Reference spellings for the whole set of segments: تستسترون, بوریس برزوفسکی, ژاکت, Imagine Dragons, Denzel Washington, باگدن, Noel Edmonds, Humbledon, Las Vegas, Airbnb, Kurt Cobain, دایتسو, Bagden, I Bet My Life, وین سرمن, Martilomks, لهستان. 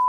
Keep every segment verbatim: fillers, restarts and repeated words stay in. f-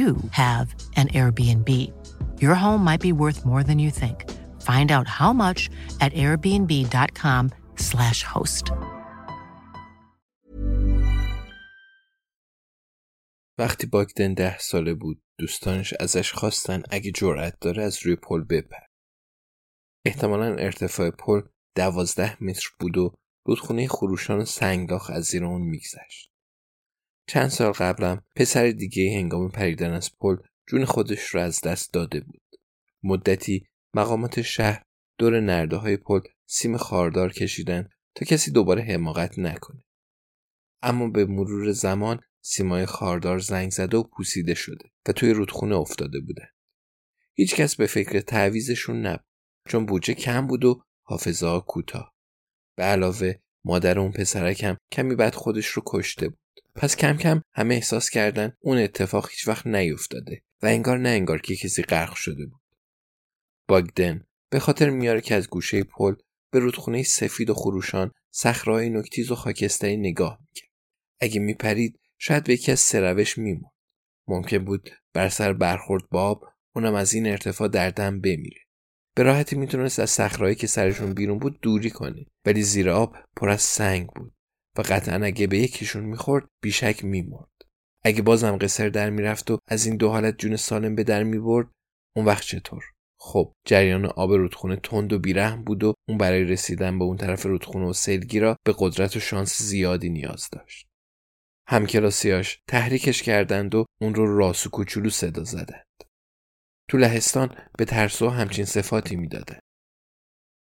you have an Airbnb. Your home might be worth more than you think. Find out how much at airbnb dot com slash host. وقتی باگدن ده ساله بود، دوستانش ازش خواستن اگه جرأت داره از روی پل بپر. احتمالاً ارتفاع پل دوازده متر بود و رودخونه خروشان سنگلاخ از زیر اون میگذشت. چند سال قبلم پسر دیگه هنگام پریدن از پل جون خودش رو از دست داده بود. مدتی مقامات شهر دور نرده‌های پل سیم خاردار کشیدن تا کسی دوباره حماقت نکنه. اما به مرور زمان سیمای خاردار زنگ زده و پوسیده شده و توی رودخونه افتاده بودن. هیچ کس به فکر تعویضشون نبود چون بودجه کم بود و حافظه‌ها کوتاه. به علاوه مادر اون پسرک هم کمی بعد خودش رو کشته بود. پس کم کم همه احساس کردن اون اتفاق هیچ وقت نیفتاده و انگار نه انگار که کسی غرق شده بود. باگدن به خاطر میاره که از گوشه پل به رودخونه سفید و خروشان صخره‌های نوک‌تیز و خاکستری نگاه میکرد. اگه میپرید شاید به یکی از سه روش میموند. ممکن بود بر سر برخورد با آب اونم از این ارتفاع در دم بمیره. به راحتی میتونست از صخره‌ای که سرشون بیرون بود دوری کنه، ولی زیر آب پر از سنگ بود و قطعاً اگه به یکیشون میخورد بیشک میمرد. اگه بازم قصر در میرفت و از این دو حالت جون سالم به در میبرد، اون وقت چطور؟ خب جریان آب رودخونه تند و بیرحم بود و اون برای رسیدن به اون طرف رودخونه و سیلگیرا به قدرت و شانس زیادی نیاز داشت. همکلاسیاش تحریکش کردند و اون رو راس و کوچولو صدا زدند. تو لهستان به ترسو همچین صفاتی میدادند.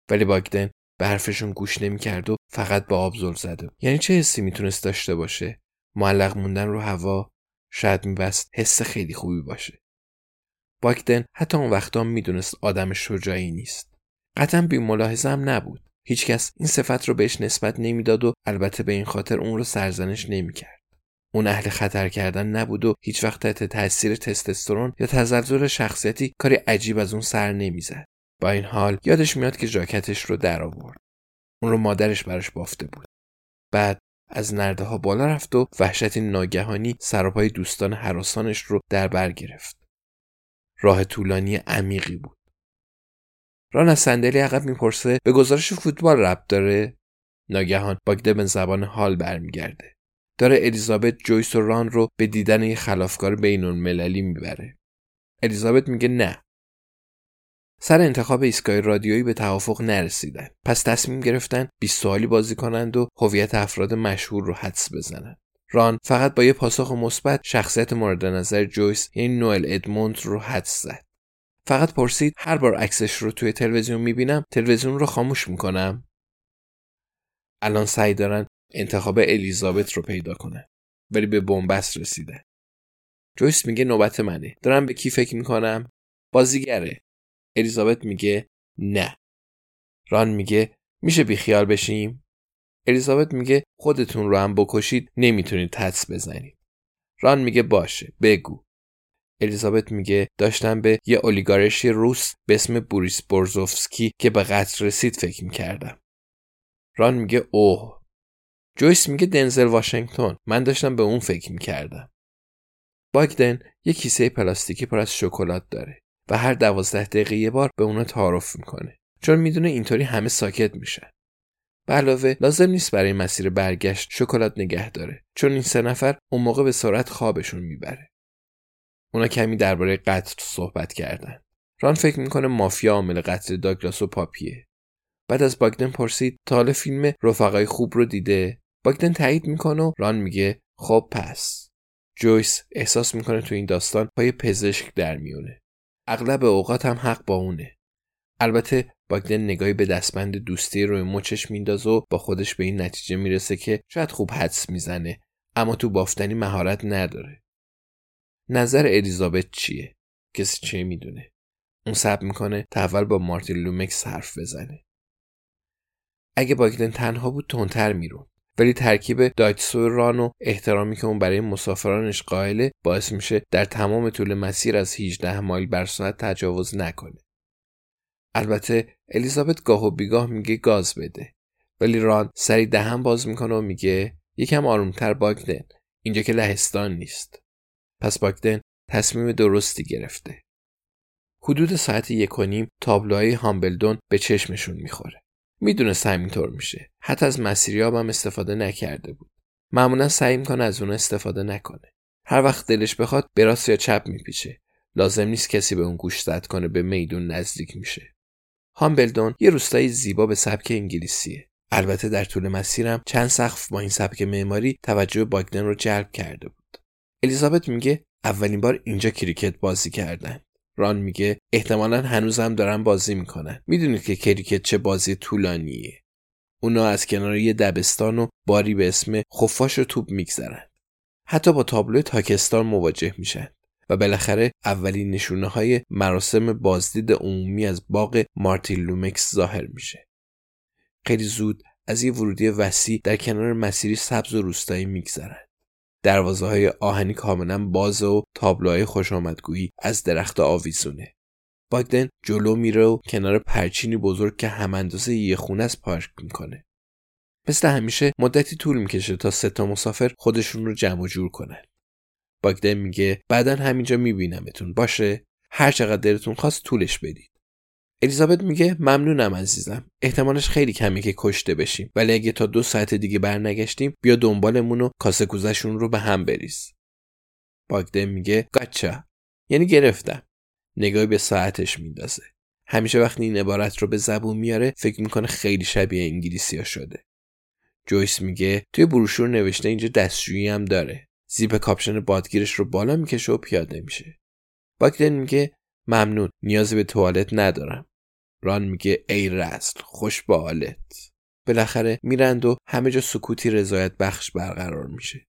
ولی باگدن به حرفشون گوش نمی‌کرد و فقط با آب زل زده. یعنی چه حسی میتونست داشته باشه؟ معلق موندن رو هوا؟ شاید میبست حس خیلی خوبی باشه. باگدن حتی اون وقتا میدونست آدم شجاعی نیست. قطعا بی ملاحظه هم نبود. هیچکس این صفت رو بهش نسبت نمیداد و البته به این خاطر اون رو سرزنش نمی‌کرد. اون اهل خطر کردن نبود و هیچ وقت تحت تاثیر تستسترون یا تزلزل شخصیتی کاری عجیب از اون سر نمیزد. با این حال یادش میاد که ژاکتش رو در آورد. اون رو مادرش براش بافته بود. بعد از نرده ها بالا رفت و وحشت ناگهانی سر و پای دوستان هراسانش رو در بر گرفت. راه طولانی عمیقی بود. ران از صندلی عقب میپرسه به گزارش فوتبال ربط داره؟ ناگهان باگده به زبان حال برمیگرده. داره الیزابت جویس و ران رو به دیدن یه خلافکار بین‌المللی میبره. الیزابت میگه نه. سر انتخاب ایستگاه رادیویی به توافق نرسیدن. پس تصمیم گرفتن بیست سوالی بازی کنند و هویت افراد مشهور رو حدس بزنند. ران فقط با یه پاسخ مثبت شخصیت مورد نظر جویس یعنی نوئل ادموند رو حدس زد. فقط پرسید هر بار عکسش رو توی تلویزیون میبینم تلویزیون رو خاموش میکنم. الان سعی دارن انتخاب الیزابت رو پیدا کنن. ولی به بنبست رسیدن. جویس میگه نوبت منه. دارم به کی فکر میکنم؟ بازیگره. الیزابت میگه نه. ران میگه میشه بیخیال بشیم؟ الیزابت میگه خودتون رو هم بکشید نمیتونید حدس بزنید. ران میگه باشه بگو. الیزابت میگه داشتم به یه اولیگارش روس به اسم بوریس برزوفسکی که به قتل رسید فکر میکردم. ران میگه اوه. جویس میگه دنزل واشنگتن، من داشتم به اون فکر میکردم. باگدن یه کیسه پلاستیکی پر از شکلات داره و هر دوازده دقیقه یه بار به اونا تعارف میکنه، چون میدونه اینطوری همه ساکت میشن. به علاوه لازم نیست برای مسیر برگشت شکلات نگه داره، چون این سه نفر اون موقع به سرعت خوابشون میبره. اونا کمی درباره قتل صحبت کردن. ران فکر میکنه مافیا عامل قتل داگلاس و پاپیه. بعد از باگدن پرسید تا حالا فیلم رفقای خوب رو دیده؟ باگدن تایید میکنه و ران میگه خب پس. جویس احساس میکنه تو این داستان پای پزشک در میونه. اغلب اوقات هم حق با اونه. البته باگدن نگاهی به دستبند دوستی روی مچش میندازه و با خودش به این نتیجه میرسه که شاید خوب حدس میزنه، اما تو بافتنی مهارت نداره. نظر الیزابت چیه؟ کسی چی میدونه؟ اون صبر میکنه تا اول با مارتیلومکس حرف بزنه. اگه باگدن تنها بود تندتر میرون، ولی ترکیب دایتسو ران و احترامی که اون برای مسافرانش قائله باعث میشه در تمام طول مسیر از هجده مایل بر ساعت تجاوز نکنه. البته الیزابت گاه و بیگاه میگه گاز بده، ولی ران سری دهن باز میکنه و میگه یکم آرومتر باگدن، اینجا که لهستان نیست. پس باگدن تصمیم درستی گرفته. حدود ساعت یک و نیم تابلوهای هامبلدون به چشمشون میخوره. میدونست همینطور میشه. حتی از مسیریاب هم استفاده نکرده بود. معمولا سعی میکنه از اون استفاده نکنه. هر وقت دلش بخواد به راست یا چپ میپیچه. لازم نیست کسی به اون گوش زد کنه. به میدون نزدیک میشه. هامبلدون یه روستای زیبا به سبک انگلیسیه. البته در طول مسیرم چند سقف با این سبک معماری توجه باگدن رو جلب کرده بود. الیزابت میگه اولین بار اینجا کریکت بازی کردن. ران میگه احتمالاً هنوزم دارن بازی میکنن. میدونید که کریکت چه بازی طولانیه. اونا از کنار یه دبستان و باری به اسم خفاش و توپ میگذرن. حتی با تابلو تاکستان مواجه میشن و بالاخره اولین نشونه های مراسم بازدید عمومی از باغ مارتیلومکس ظاهر میشه. خیلی زود از یه ورودی وسیع در کنار مسیری سبز و روستایی میگذرن. دروازه های آهنی کاملا باز و تابلوهای خوشامدگویی از درخت آویزونه. باگدن جلو میره و کنار پرچینی بزرگ که هم اندازه یه خونه است پارک میکنه. مثل همیشه مدتی طول میکشه تا سه تا مسافر خودشون رو جمع و جور کنن. باگدن میگه بعدن همینجا میبینمتون باشه، هر چقدر دلتون خواست طولش بدید. الیزابت میگه ممنونم عزیزم، احتمالش خیلی کمه که کشته بشیم، ولی اگه تا دو ساعت دیگه برنگشتیم بیا دنبالمون و کاسه کوزه‌شون رو به هم بریز. باگدن میگه گاچا، یعنی گرفتم. نگاهی به ساعتش میندازه. همیشه وقتی این عبارت رو به زبون میاره فکر میکنه خیلی شبیه انگلیسی‌ها شده. جویس میگه توی بروشور نوشته اینجا دستشویی هم داره. زیپ کاپشن بادگیرش رو بالا میکشه و پیاده میشه. باگدن میگه ممنون، نیازی به توالت ندارم. ران میگه ای رسل، خوش به حالت. بالاخره میرند و همه جا سکوتی رضایت بخش برقرار میشه.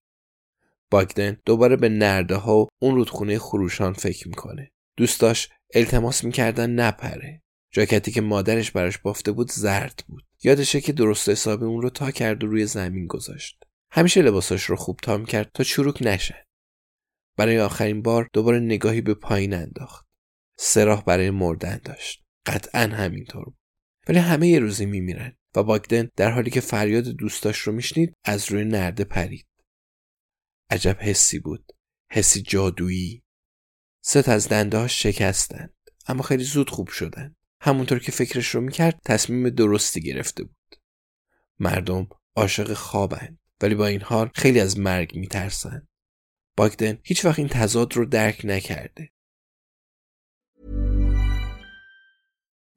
باگدن دوباره به نرده ها و اون رودخونه خروشان فکر میکنه. دوستاش التماس میکردن نپره. جاکتی که مادرش براش بافته بود زرد بود. یادشه که درست حسابی اون رو تا کرد و روی زمین گذاشت. همیشه لباساش رو خوب تا میکرد تا چروک نشه. برای آخرین بار دوباره نگاهی به پایین انداخت. سه راه برای مردن داشت. قطعاً همینطور بود. ولی همه یه روزی میمیرن و باگدن در حالی که فریاد دوستاش رو میشنید از روی نرده پرید. عجب حسی بود. حسی جادویی. سه تا از دنده‌هاش شکستند، اما خیلی زود خوب شدند. همونطور که فکرش رو میکرد تصمیم درستی گرفته بود. مردم عاشق خوابند، ولی با این حال خیلی از مرگ میترسند. باگدن هیچ وقت این تضاد رو درک نکرده.